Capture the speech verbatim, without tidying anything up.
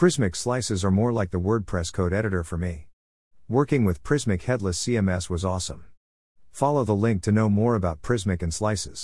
Prismic slices are more like the WordPress code editor for me. Working with Prismic headless C M S was awesome. Follow the link to know more about Prismic and slices.